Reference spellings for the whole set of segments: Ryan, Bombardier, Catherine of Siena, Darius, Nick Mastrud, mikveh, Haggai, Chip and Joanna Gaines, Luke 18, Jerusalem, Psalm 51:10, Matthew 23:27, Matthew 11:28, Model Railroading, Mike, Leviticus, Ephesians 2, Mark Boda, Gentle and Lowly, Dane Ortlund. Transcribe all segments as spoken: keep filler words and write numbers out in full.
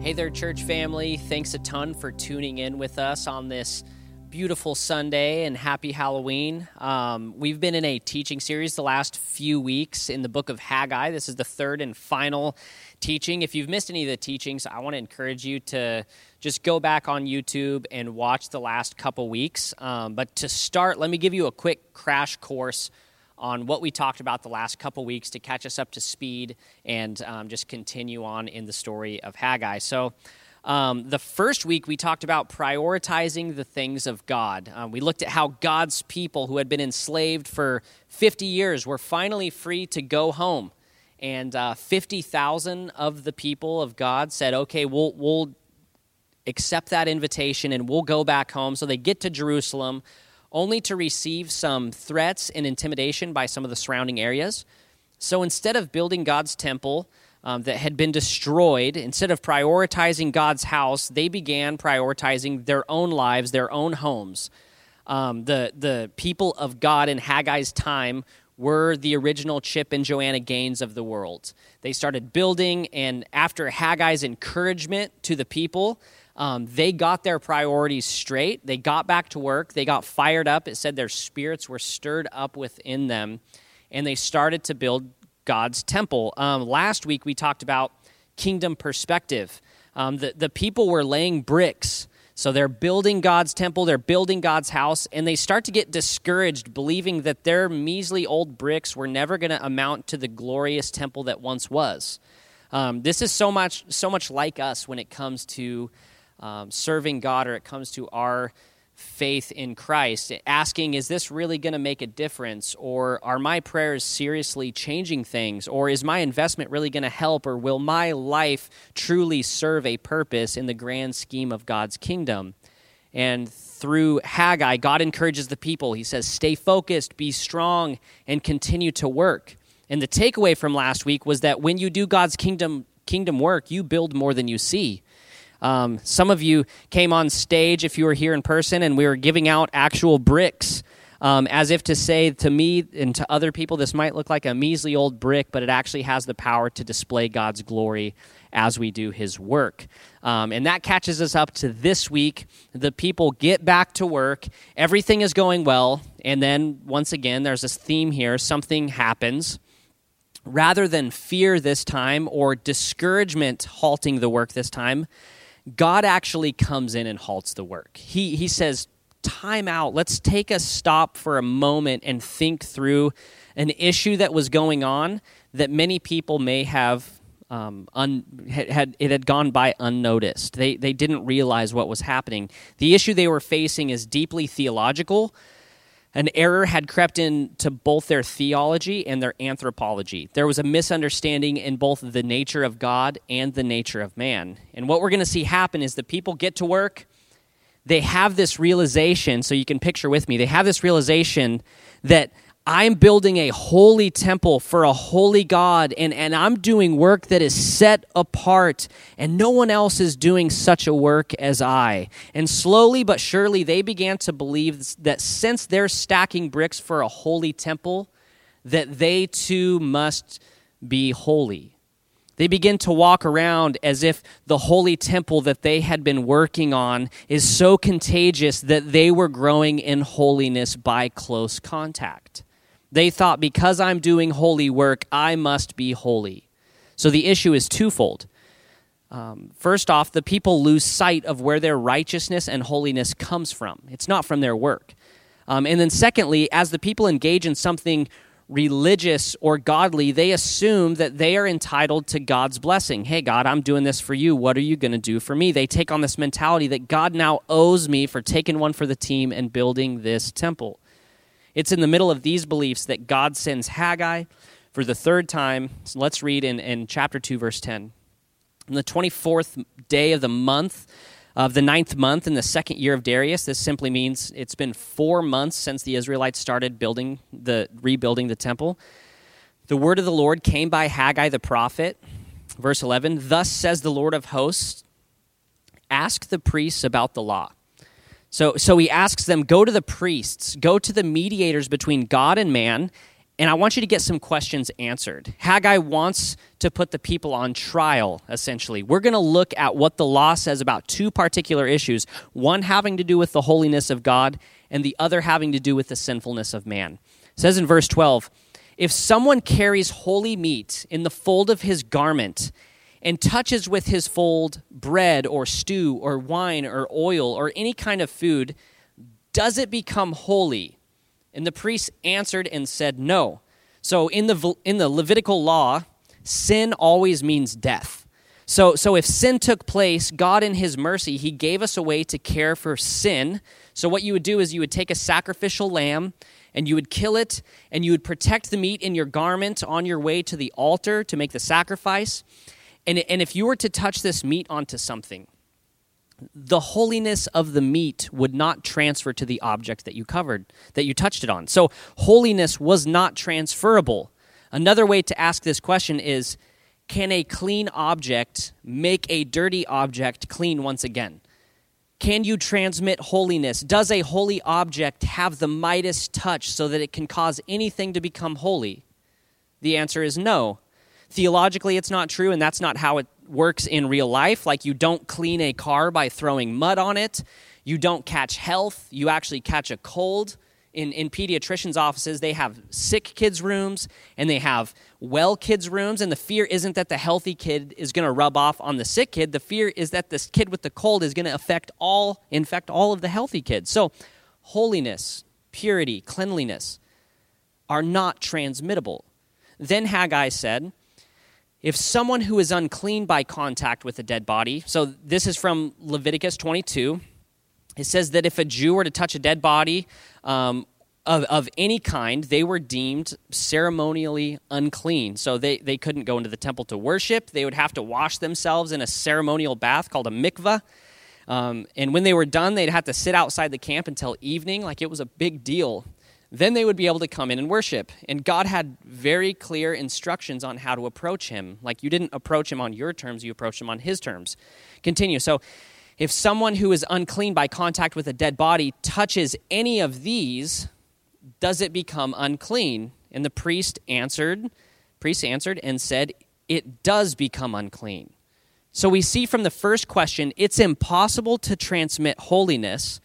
Hey there, church family. Thanks a ton for tuning in with us on this beautiful Sunday, and happy Halloween. Um, we've been in a teaching series the last few weeks in the book of Haggai. This is the third and final teaching. If you've missed any of the teachings, I want to encourage you to just go back on YouTube and watch the last couple weeks. Um, but to start, let me give you a quick crash course on what we talked about the last couple weeks to catch us up to speed and um, just continue on in the story of Haggai. So um, the first week, we talked about prioritizing the things of God. Um, we looked at how God's people who had been enslaved for fifty years were finally free to go home. And uh, fifty thousand of the people of God said, okay, we'll, we'll accept that invitation and we'll go back home. So they get to Jerusalem, only to receive some threats and intimidation by some of the surrounding areas. So instead of building God's temple um, that had been destroyed, instead of prioritizing God's house, they began prioritizing their own lives, their own homes. Um, the, the people of God in Haggai's time were the original Chip and Joanna Gaines of the world. They started building, and after Haggai's encouragement to the people, Um, they got their priorities straight. They got back to work. They got fired up. It said their spirits were stirred up within them, and they started to build God's temple. Um, last week, we talked about kingdom perspective. Um, the, the people were laying bricks, so they're building God's temple. They're building God's house, and they start to get discouraged, believing that their measly old bricks were never going to amount to the glorious temple that once was. Um, this is so much, so much like us when it comes to Um, serving God, or it comes to our faith in Christ, asking, is this really going to make a difference? Or are my prayers seriously changing things? Or is my investment really going to help? Or will my life truly serve a purpose in the grand scheme of God's kingdom? And through Haggai, God encourages the people. He says, stay focused, be strong, and continue to work. And the takeaway from last week was that when you do God's kingdom kingdom work, you build more than you see. Um, some of you came on stage, if you were here in person, and we were giving out actual bricks um, as if to say to me and to other people, this might look like a measly old brick, but it actually has the power to display God's glory as we do his work. Um, and that catches us up to this week. The people get back to work. Everything is going well. And then once again, there's this theme here. Something happens. Rather than fear this time or discouragement halting the work this time, God actually comes in and halts the work. He he says, time out. Let's take a stop for a moment and think through an issue that was going on that many people may have, um, un, had, had it had gone by unnoticed. They, they didn't realize what was happening. The issue they were facing is deeply theological. An error had crept into both their theology and their anthropology. There was a misunderstanding in both the nature of God and the nature of man. And what we're going to see happen is the people get to work. They have this realization, so you can picture with me, they have this realization that I'm building a holy temple for a holy God, and, and I'm doing work that is set apart, and no one else is doing such a work as I. And slowly but surely, they began to believe that since they're stacking bricks for a holy temple, that they too must be holy. They begin to walk around as if the holy temple that they had been working on is so contagious that they were growing in holiness by close contact. They thought, because I'm doing holy work, I must be holy. So the issue is twofold. Um, first off, the people lose sight of where their righteousness and holiness comes from. It's not from their work. Um, and then secondly, as the people engage in something religious or godly, they assume that they are entitled to God's blessing. Hey, God, I'm doing this for you. What are you going to do for me? They take on this mentality that God now owes me for taking one for the team and building this temple. It's in the middle of these beliefs that God sends Haggai for the third time. So let's read in, in chapter two, verse ten. On the twenty-fourth day of the month, of the ninth month in the second year of Darius, this simply means it's been four months since the Israelites started building the rebuilding the temple. The word of the Lord came by Haggai the prophet. Verse eleven, thus says the Lord of hosts, ask the priests about the law. So, so he asks them, go to the priests, go to the mediators between God and man, And I want you to get some questions answered. Haggai wants to put the people on trial, essentially. We're going to look at what the law says about two particular issues, one having to do with the holiness of God and the other having to do with the sinfulness of man. It says in verse twelve, "If someone carries holy meat in the fold of his garment and touches with his fold bread or stew or wine or oil or any kind of food, does it become holy?" And the priest answered and said, "No." So in the in the Levitical law, sin always means death. So, so if sin took place, God in his mercy, he gave us a way to care for sin. So what you would do is you would take a sacrificial lamb and you would kill it and you would protect the meat in your garment on your way to the altar to make the sacrifice. And, and if you were to touch this meat onto something, the holiness of the meat would not transfer to the object that you covered, that you touched it on. So holiness was not transferable. Another way to ask this question is, can a clean object make a dirty object clean once again? Can you transmit holiness? Does a holy object have the Midas touch so that it can cause anything to become holy? The answer is no. Theologically, it's not true, and that's not how it works in real life. Like, you don't clean a car by throwing mud on it. You don't catch health. You actually catch a cold. In, in pediatricians' offices, they have sick kids' rooms, and they have well kids' rooms, and the fear isn't that the healthy kid is going to rub off on the sick kid. The fear is that this kid with the cold is going to affect all, infect all of the healthy kids. So holiness, purity, cleanliness are not transmittable. Then Haggai said, if someone who is unclean by contact with a dead body, so this is from Leviticus twenty-two, it says that if a Jew were to touch a dead body um, of, of any kind, they were deemed ceremonially unclean. So they, they couldn't go into the temple to worship. They would have to wash themselves in a ceremonial bath called a mikveh. Um, and when they were done, they'd have to sit outside the camp until evening, like it was a big deal. Then they would be able to come in and worship. And God had very clear instructions on how to approach him. Like, you didn't approach him on your terms, you approached him on his terms. Continue. So if someone who is unclean by contact with a dead body touches any of these, does it become unclean? And the priest answered, priest answered and said, it does become unclean. So we see from the first question, it's impossible to transmit holiness.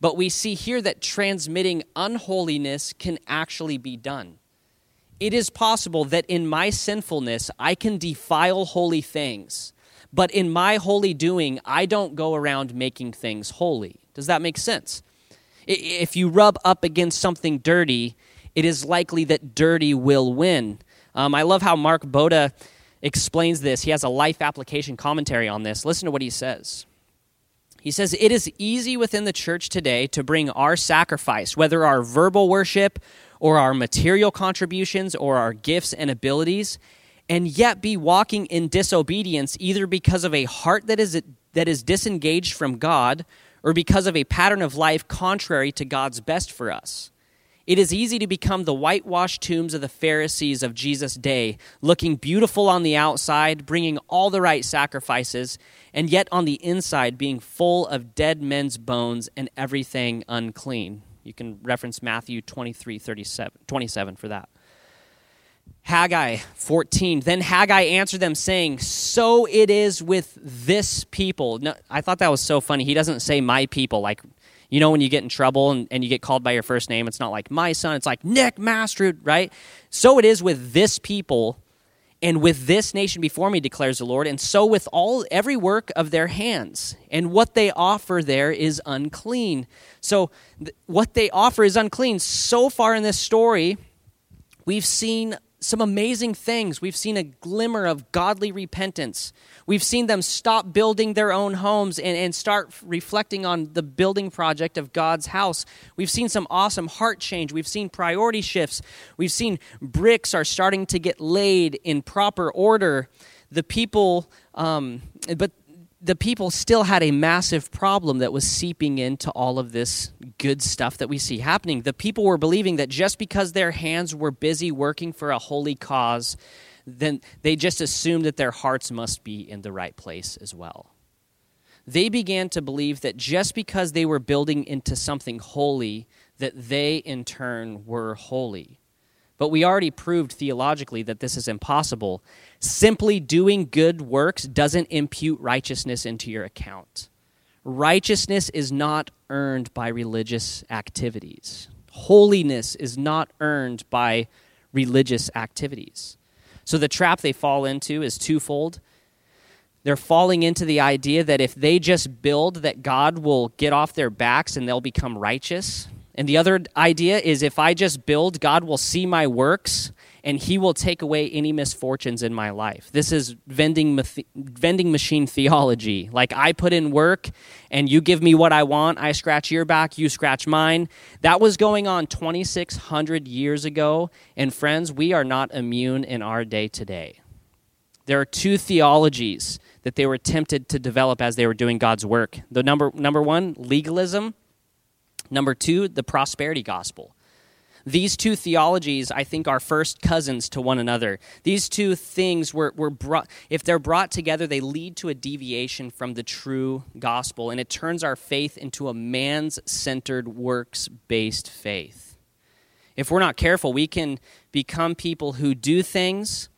But we see here that transmitting unholiness can actually be done. It is possible that in my sinfulness, I can defile holy things. But in my holy doing, I don't go around making things holy. Does that make sense? If you rub up against something dirty, it is likely that dirty will win. Um, I love how Mark Boda explains this. He has a life application commentary on this. Listen to what he says. He says, it is easy within the church today to bring our sacrifice, whether our verbal worship or our material contributions or our gifts and abilities, and yet be walking in disobedience either because of a heart that is that is disengaged from God or because of a pattern of life contrary to God's best for us. It is easy to become the whitewashed tombs of the Pharisees of Jesus' day, looking beautiful on the outside, bringing all the right sacrifices, and yet on the inside being full of dead men's bones and everything unclean. You can reference Matthew twenty-three, thirty-seven, twenty-seven for that. Haggai fourteen, then Haggai answered them saying, so it is with this people. No, I thought that was so funny. He doesn't say my people, like, you know, when you get in trouble and, and you get called by your first name, it's not like my son, it's like Nick Mastrud, right? So it is with this people and with this nation before me, declares the Lord, and so with all every work of their hands, and what they offer there is unclean. So th- what they offer is unclean. So far in this story, we've seen some amazing things. We've seen a glimmer of godly repentance. We've seen them stop building their own homes and, and start reflecting on the building project of God's house. We've seen some awesome heart change. We've seen priority shifts. We've seen bricks are starting to get laid in proper order. The people, um, but the people still had a massive problem that was seeping into all of this good stuff that we see happening. The people were believing that just because their hands were busy working for a holy cause, then they just assumed that their hearts must be in the right place as well. They began to believe that just because they were building into something holy, that they in turn were holy. But we already proved theologically that this is impossible. Simply doing good works doesn't impute righteousness into your account. Righteousness is not earned by religious activities. Holiness is not earned by religious activities. So the trap they fall into is twofold. They're falling into the idea that if they just build, that God will get off their backs and they'll become righteous. And the other idea is if I just build, God will see my works and he will take away any misfortunes in my life. This is vending vending machine theology. Like, I put in work and you give me what I want. I scratch your back, you scratch mine. That was going on twenty-six hundred years ago. And friends, we are not immune in our day today. There are two theologies that they were tempted to develop as they were doing God's work. The number, number one, legalism. Number two, the prosperity gospel. These two theologies, I think, are first cousins to one another. These two things were, were brought, if they're brought together, they lead to a deviation from the true gospel, and it turns our faith into a man's-centered, works-based faith. If we're not careful, we can become people who do things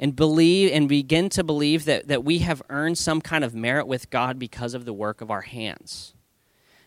and believe and begin to believe that, that we have earned some kind of merit with God because of the work of our hands.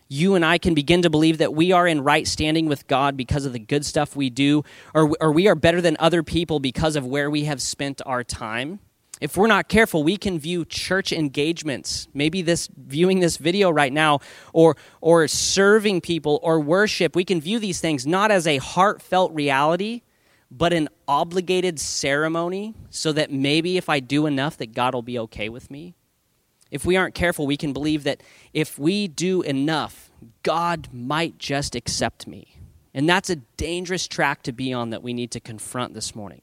You and I can begin to believe that we are in right standing with God because of the good stuff we do, or, or we are better than other people because of where we have spent our time. If we're not careful, we can view church engagements, maybe this viewing this video right now, or, or serving people, or worship. We can view these things not as a heartfelt reality, but an obligated ceremony, so that maybe if I do enough that God will be okay with me. If we aren't careful, we can believe that if we do enough, God might just accept me. And that's a dangerous track to be on that we need to confront this morning.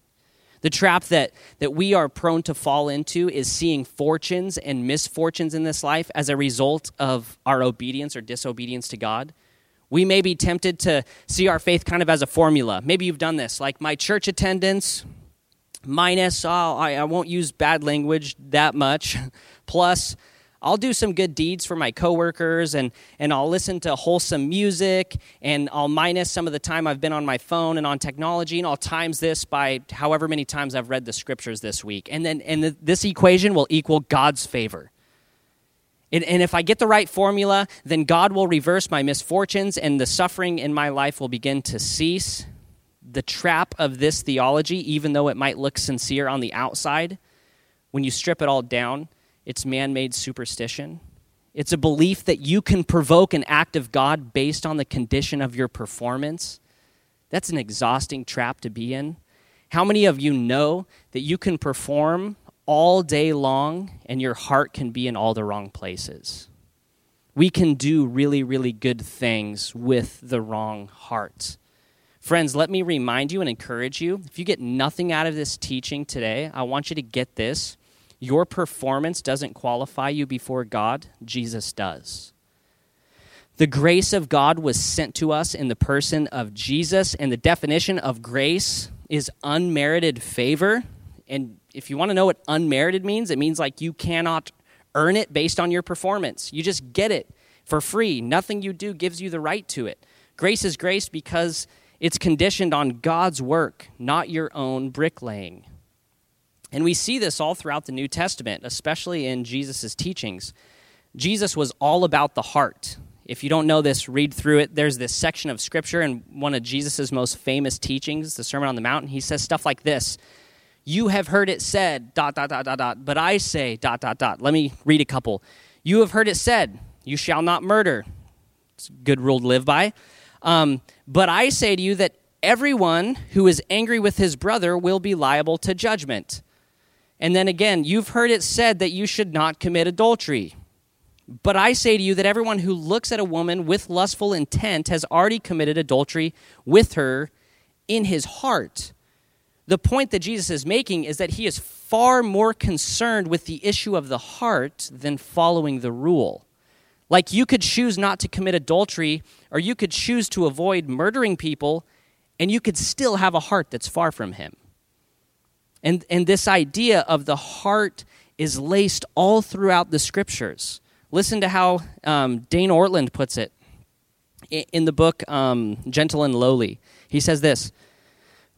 The trap that, that we are prone to fall into is seeing fortunes and misfortunes in this life as a result of our obedience or disobedience to God. We may be tempted to see our faith kind of as a formula. Maybe you've done this, like my church attendance minus, oh, I, I won't use bad language that much, plus I'll do some good deeds for my coworkers, and, and I'll listen to wholesome music, and I'll minus some of the time I've been on my phone and on technology, and I'll times this by however many times I've read the scriptures this week. And then and the, this equation will equal God's favor. And, and if I get the right formula, then God will reverse my misfortunes, and the suffering in my life will begin to cease. The trap of this theology, even though it might look sincere on the outside, when you strip it all down, it's man-made superstition. It's a belief that you can provoke an act of God based on the condition of your performance. That's an exhausting trap to be in. How many of you know that you can perform all day long and your heart can be in all the wrong places? We can do really, really good things with the wrong hearts. Friends, let me remind you and encourage you, if you get nothing out of this teaching today, I want you to get this. Your performance doesn't qualify you before God. Jesus does. The grace of God was sent to us in the person of Jesus, and the definition of grace is unmerited favor. And if you want to know what unmerited means, it means like you cannot earn it based on your performance. You just get it for free. Nothing you do gives you the right to it. Grace is grace because it's conditioned on God's work, not your own bricklaying. And we see this all throughout the New Testament, especially in Jesus' teachings. Jesus was all about the heart. If you don't know this, read through it. There's this section of Scripture in one of Jesus' most famous teachings, the Sermon on the Mount, and he says stuff like this. You have heard it said, dot, dot, dot, dot, dot, but I say, dot, dot, dot. Let me read a couple. You have heard it said, you shall not murder. It's a good rule to live by. Um, but I say to you that everyone who is angry with his brother will be liable to judgment. And then again, you've heard it said that you should not commit adultery. But I say to you that everyone who looks at a woman with lustful intent has already committed adultery with her in his heart. The point that Jesus is making is that he is far more concerned with the issue of the heart than following the rule. Like, you could choose not to commit adultery, or you could choose to avoid murdering people, and you could still have a heart that's far from him. And, and this idea of the heart is laced all throughout the Scriptures. Listen to how um, Dane Ortlund puts it in the book um, Gentle and Lowly. He says this,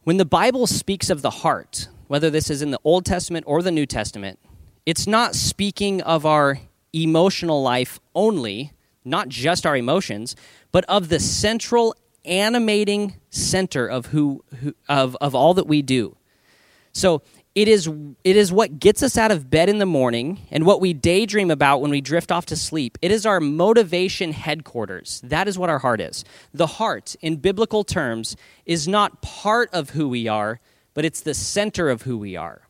When the Bible speaks of the heart, whether this is in the Old Testament or the New Testament, it's not speaking of our emotional life only, not just our emotions, but of the central animating center of who, who of, of all that we do. So it is it is what gets us out of bed in the morning and what we daydream about when we drift off to sleep. It is our motivation headquarters. That is what our heart is. The heart, in biblical terms, is not part of who we are, but it's the center of who we are.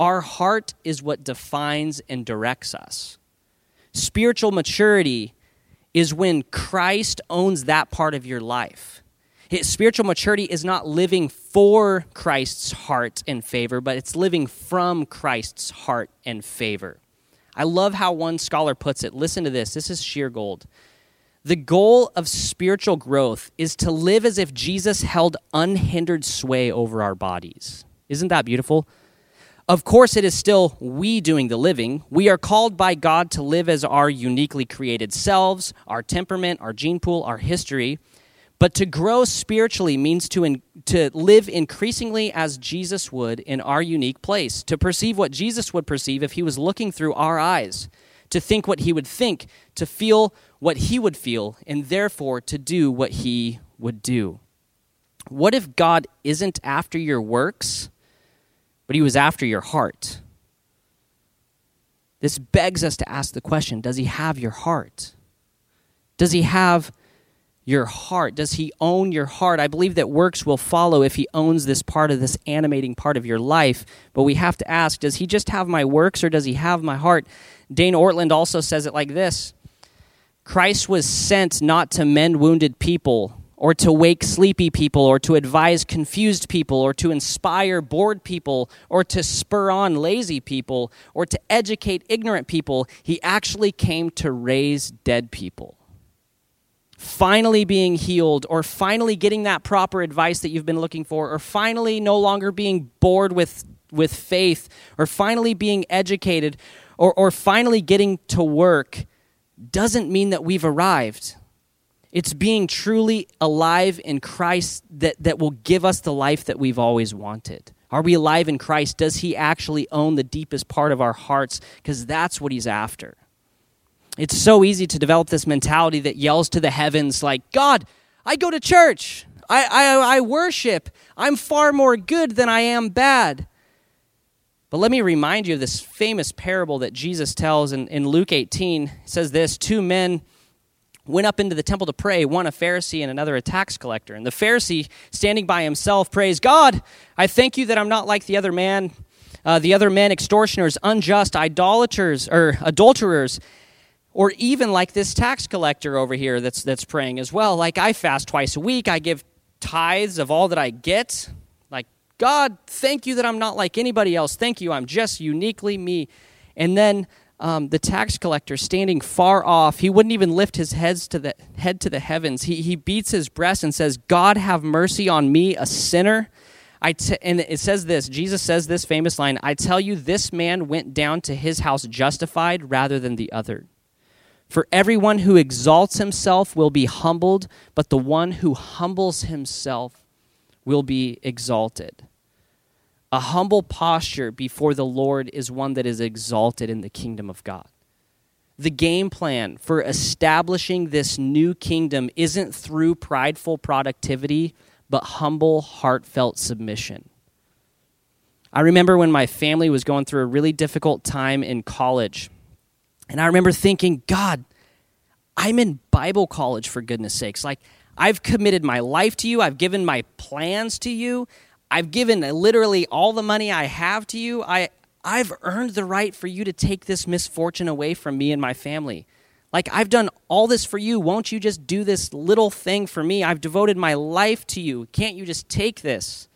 Our heart is what defines and directs us. Spiritual maturity is when Christ owns that part of your life. His spiritual maturity is not living for Christ's heart and favor, but it's living from Christ's heart and favor. I love how one scholar puts it. Listen to this. This is sheer gold. The goal of spiritual growth is to live as if Jesus held unhindered sway over our bodies. Isn't that beautiful? Of course, it is still we doing the living. We are called by God to live as our uniquely created selves, our temperament, our gene pool, our history. But to grow spiritually means to in, to live increasingly as Jesus would in our unique place, to perceive what Jesus would perceive if he was looking through our eyes, to think what he would think, to feel what he would feel, and therefore to do what he would do. What if God isn't after your works, but he was after your heart? This begs us to ask the question, does he have your heart? Does he have your heart? Does he own your heart? I believe that works will follow if he owns this part of this animating part of your life. But we have to ask, does he just have my works or does he have my heart? Dane Ortlund also says it like this. Christ was sent not to mend wounded people, or to wake sleepy people, or to advise confused people, or to inspire bored people, or to spur on lazy people, or to educate ignorant people. He actually came to raise dead people. Finally being healed, or finally getting that proper advice that you've been looking for, or finally no longer being bored with, with faith, or finally being educated, or, or finally getting to work, doesn't mean that we've arrived. It's being truly alive in Christ that, that will give us the life that we've always wanted. Are we alive in Christ? Does he actually own the deepest part of our hearts? Because that's what he's after. It's so easy to develop this mentality that yells to the heavens like, God, I go to church. I, I, I worship. I'm far more good than I am bad. But let me remind you of this famous parable that Jesus tells in, in Luke eighteen. It says this, two men went up into the temple to pray, one a Pharisee and another a tax collector. And the Pharisee, standing by himself, prays, God, I thank you that I'm not like the other man, uh, the other men, extortioners, unjust, idolaters, or adulterers, or even like this tax collector over here that's that's praying as well. Like, I fast twice a week, I give tithes of all that I get. Like, God, thank you that I'm not like anybody else. Thank you, I'm just uniquely me. And then Um, the tax collector, standing far off, he wouldn't even lift his heads to the head to the heavens. He he beats his breast and says, "God, have mercy on me, a sinner." I t- and it says this. Jesus says this famous line: "I tell you, this man went down to his house justified rather than the other. For everyone who exalts himself will be humbled, but the one who humbles himself will be exalted." A humble posture before the Lord is one that is exalted in the kingdom of God. The game plan for establishing this new kingdom isn't through prideful productivity, but humble, heartfelt submission. I remember when my family was going through a really difficult time in college, and I remember thinking, God, I'm in Bible college, for goodness sakes. Like, I've committed my life to you. I've given my plans to you. I've given literally all the money I have to you. I, I've earned the right for you to take this misfortune away from me and my family. Like, I've done all this for you. Won't you just do this little thing for me? I've devoted my life to you. Can't you just take this?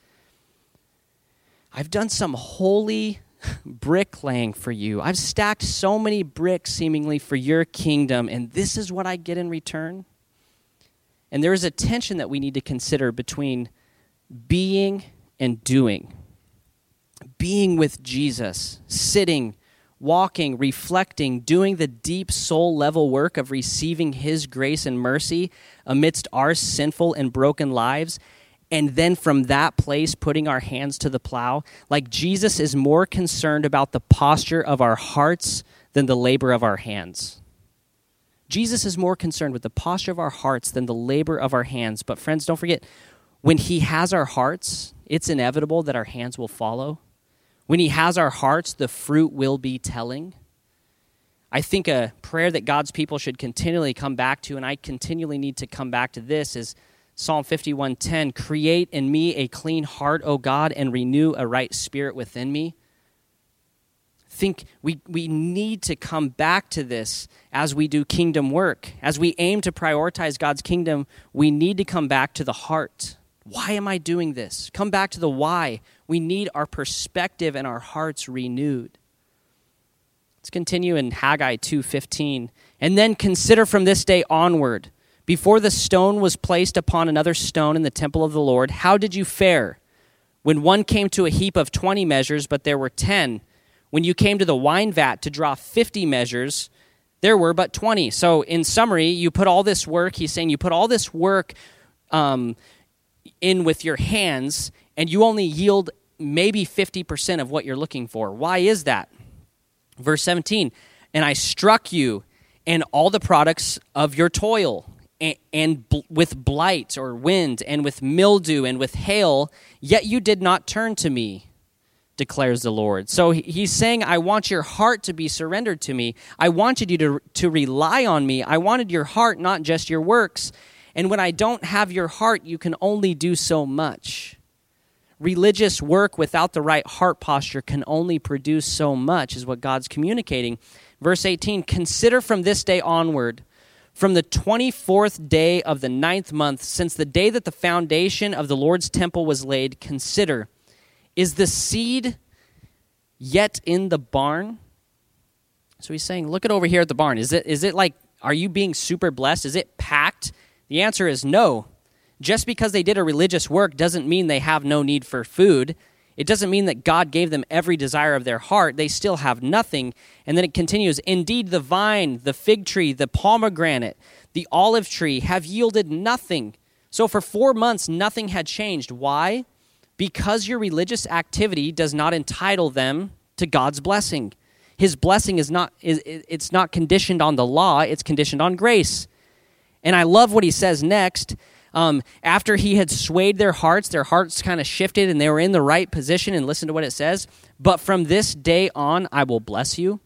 I've done some holy bricklaying for you. I've stacked so many bricks seemingly for your kingdom, and this is what I get in return? And there is a tension that we need to consider between being and doing. Being with Jesus, sitting, walking, reflecting, doing the deep soul level work of receiving his grace and mercy amidst our sinful and broken lives, and then from that place putting our hands to the plow, like Jesus is more concerned about the posture of our hearts than the labor of our hands. Jesus is more concerned with the posture of our hearts than the labor of our hands. But friends, don't forget, when he has our hearts, it's inevitable that our hands will follow. When he has our hearts, the fruit will be telling. I think a prayer that God's people should continually come back to, and I continually need to come back to this, is Psalm fifty-one ten, create in me a clean heart, O God, and renew a right spirit within me. Think we, we need to come back to this as we do kingdom work. As we aim to prioritize God's kingdom, we need to come back to the heart. Why am I doing this? Come back to the why. We need our perspective and our hearts renewed. Let's continue in Haggai two fifteen. And then consider from this day onward, before the stone was placed upon another stone in the temple of the Lord, how did you fare? When one came to a heap of twenty measures, but there were ten. When you came to the wine vat to draw fifty measures, there were but twenty. So in summary, you put all this work, he's saying you put all this work um, in with your hands, and you only yield maybe fifty percent of what you're looking for. Why is that? Verse seventeen, and I struck you and all the products of your toil, and, and bl- with blight or wind, and with mildew, and with hail, yet you did not turn to me, declares the Lord. So he's saying, I want your heart to be surrendered to me. I wanted you to, to rely on me. I wanted your heart, not just your works. And when I don't have your heart, you can only do so much. Religious work without the right heart posture can only produce so much, is what God's communicating. Verse eighteen, consider from this day onward, from the twenty-fourth day of the ninth month, since the day that the foundation of the Lord's temple was laid, consider, is the seed yet in the barn? So he's saying, look at over here at the barn. Is it is it like, are you being super blessed? Is it packed? The answer is no. Just because they did a religious work doesn't mean they have no need for food. It doesn't mean that God gave them every desire of their heart. They still have nothing. And then it continues, indeed, the vine, the fig tree, the pomegranate, the olive tree have yielded nothing. So for four months, nothing had changed. Why? Because your religious activity does not entitle them to God's blessing. His blessing is not, it's not conditioned on the law, it's conditioned on grace. And I love what he says next. Um, after he had swayed their hearts, their hearts kind of shifted and they were in the right position, and listen to what it says, but from this day on, I will bless you.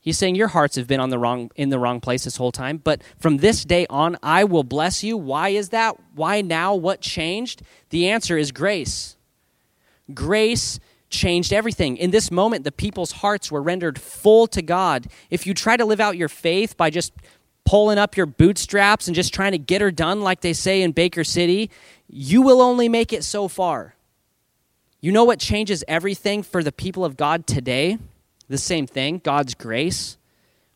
He's saying your hearts have been on the wrong in the wrong place this whole time, but from this day on, I will bless you. Why is that? Why now? What changed? The answer is grace. Grace changed everything. In this moment, the people's hearts were rendered full to God. If you try to live out your faith by just pulling up your bootstraps and just trying to get her done, like they say in Baker City, you will only make it so far. You know what changes everything for the people of God today? The same thing, God's grace.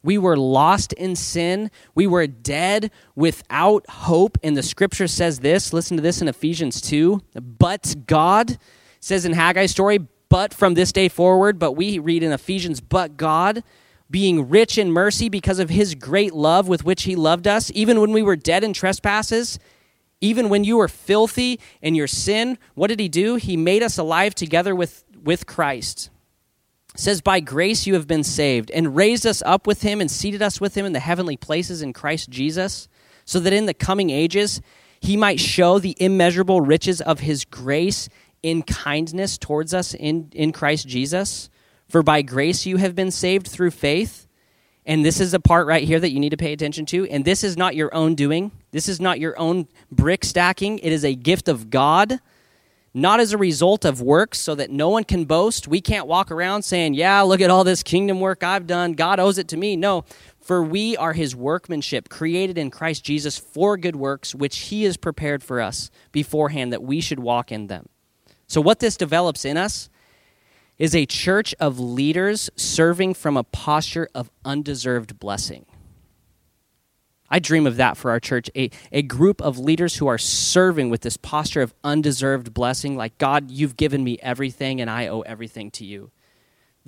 We were lost in sin. We were dead without hope. And the scripture says this, listen to this in Ephesians two, but God, says in Haggai's story, but from this day forward, but we read in Ephesians, but God, being rich in mercy because of his great love with which he loved us, even when we were dead in trespasses, even when you were filthy in your sin, what did he do? He made us alive together with, with Christ. It says, by grace you have been saved, and raised us up with him and seated us with him in the heavenly places in Christ Jesus, so that in the coming ages he might show the immeasurable riches of his grace in kindness towards us in, in Christ Jesus. For by grace you have been saved through faith. And this is the part right here that you need to pay attention to. And this is not your own doing. This is not your own brick stacking. It is a gift of God, not as a result of works, so that no one can boast. We can't walk around saying, yeah, look at all this kingdom work I've done. God owes it to me. No, for we are his workmanship, created in Christ Jesus for good works, which he has prepared for us beforehand that we should walk in them. So what this develops in us is a church of leaders serving from a posture of undeserved blessing. I dream of that for our church, a, a group of leaders who are serving with this posture of undeserved blessing, like, God, you've given me everything and I owe everything to you.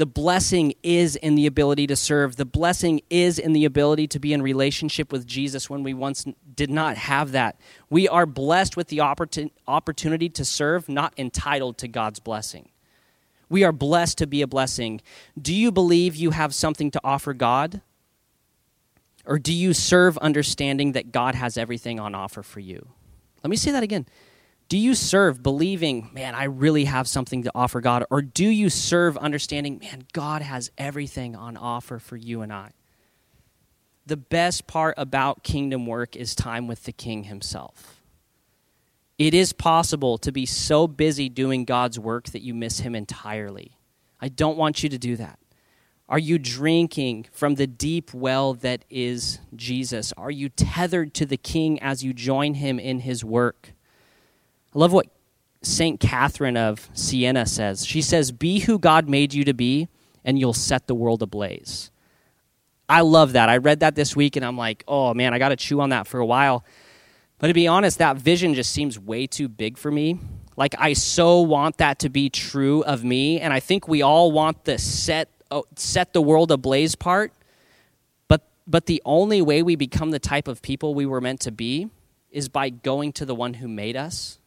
The blessing is in the ability to serve. The blessing is in the ability to be in relationship with Jesus when we once did not have that. We are blessed with the opportun- opportunity to serve, not entitled to God's blessing. We are blessed to be a blessing. Do you believe you have something to offer God? Or do you serve understanding that God has everything on offer for you? Let me say that again. Do you serve believing, man, I really have something to offer God? Or do you serve understanding, man, God has everything on offer for you and I? The best part about kingdom work is time with the King himself. It is possible to be so busy doing God's work that you miss him entirely. I don't want you to do that. Are you drinking from the deep well that is Jesus? Are you tethered to the King as you join him in his work? I love what Saint Catherine of Siena says. She says, "Be who God made you to be, and you'll set the world ablaze." I love that. I read that this week, and I'm like, oh, man, I got to chew on that for a while. But to be honest, that vision just seems way too big for me. Like, I so want that to be true of me, and I think we all want the set oh, set the world ablaze part, but but the only way we become the type of people we were meant to be is by going to the one who made us.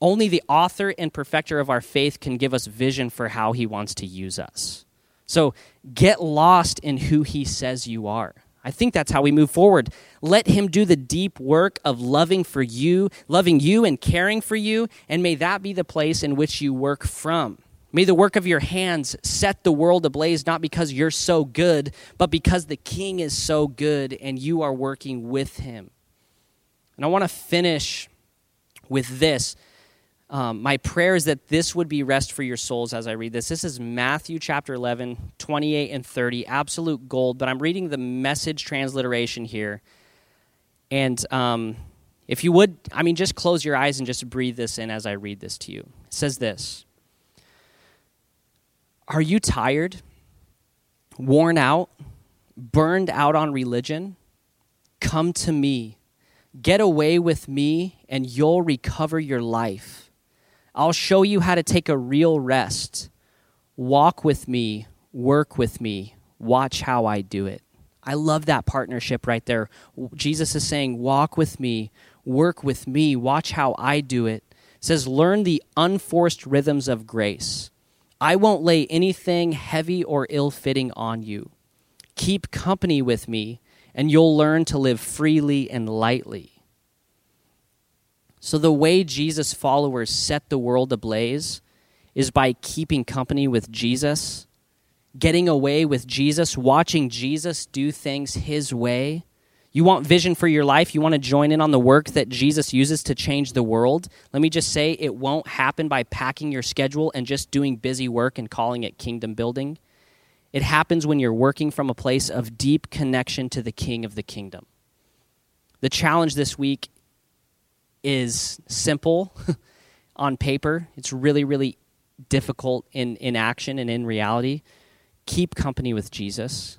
Only the author and perfecter of our faith can give us vision for how he wants to use us. So get lost in who he says you are. I think that's how we move forward. Let him do the deep work of loving for you, loving you and caring for you, and may that be the place in which you work from. May the work of your hands set the world ablaze, not because you're so good, but because the King is so good and you are working with him. And I want to finish with this. Um, my prayer is that this would be rest for your souls as I read this. This is Matthew chapter eleven, twenty-eight and thirty, absolute gold, but I'm reading the Message transliteration here. And um, if you would, I mean, just close your eyes and just breathe this in as I read this to you. It says this: "Are you tired, worn out, burned out on religion? Come to me. Get away with me, and you'll recover your life. I'll show you how to take a real rest. Walk with me, work with me, watch how I do it." I love that partnership right there. Jesus is saying, walk with me, work with me, watch how I do it. It says, "Learn the unforced rhythms of grace. I won't lay anything heavy or ill-fitting on you. Keep company with me, and you'll learn to live freely and lightly." So the way Jesus' followers set the world ablaze is by keeping company with Jesus, getting away with Jesus, watching Jesus do things his way. You want vision for your life? You want to join in on the work that Jesus uses to change the world? Let me just say, it won't happen by packing your schedule and just doing busy work and calling it kingdom building. It happens when you're working from a place of deep connection to the King of the kingdom. The challenge this week is simple on paper. It's really, really difficult in, in action and in reality. Keep company with Jesus.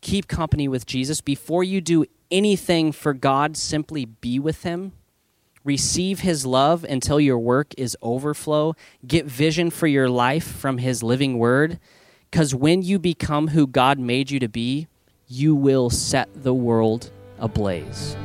Keep company with Jesus. Before you do anything for God, simply be with him. Receive his love until your work is overflow. Get vision for your life from his living word, because when you become who God made you to be, you will set the world ablaze.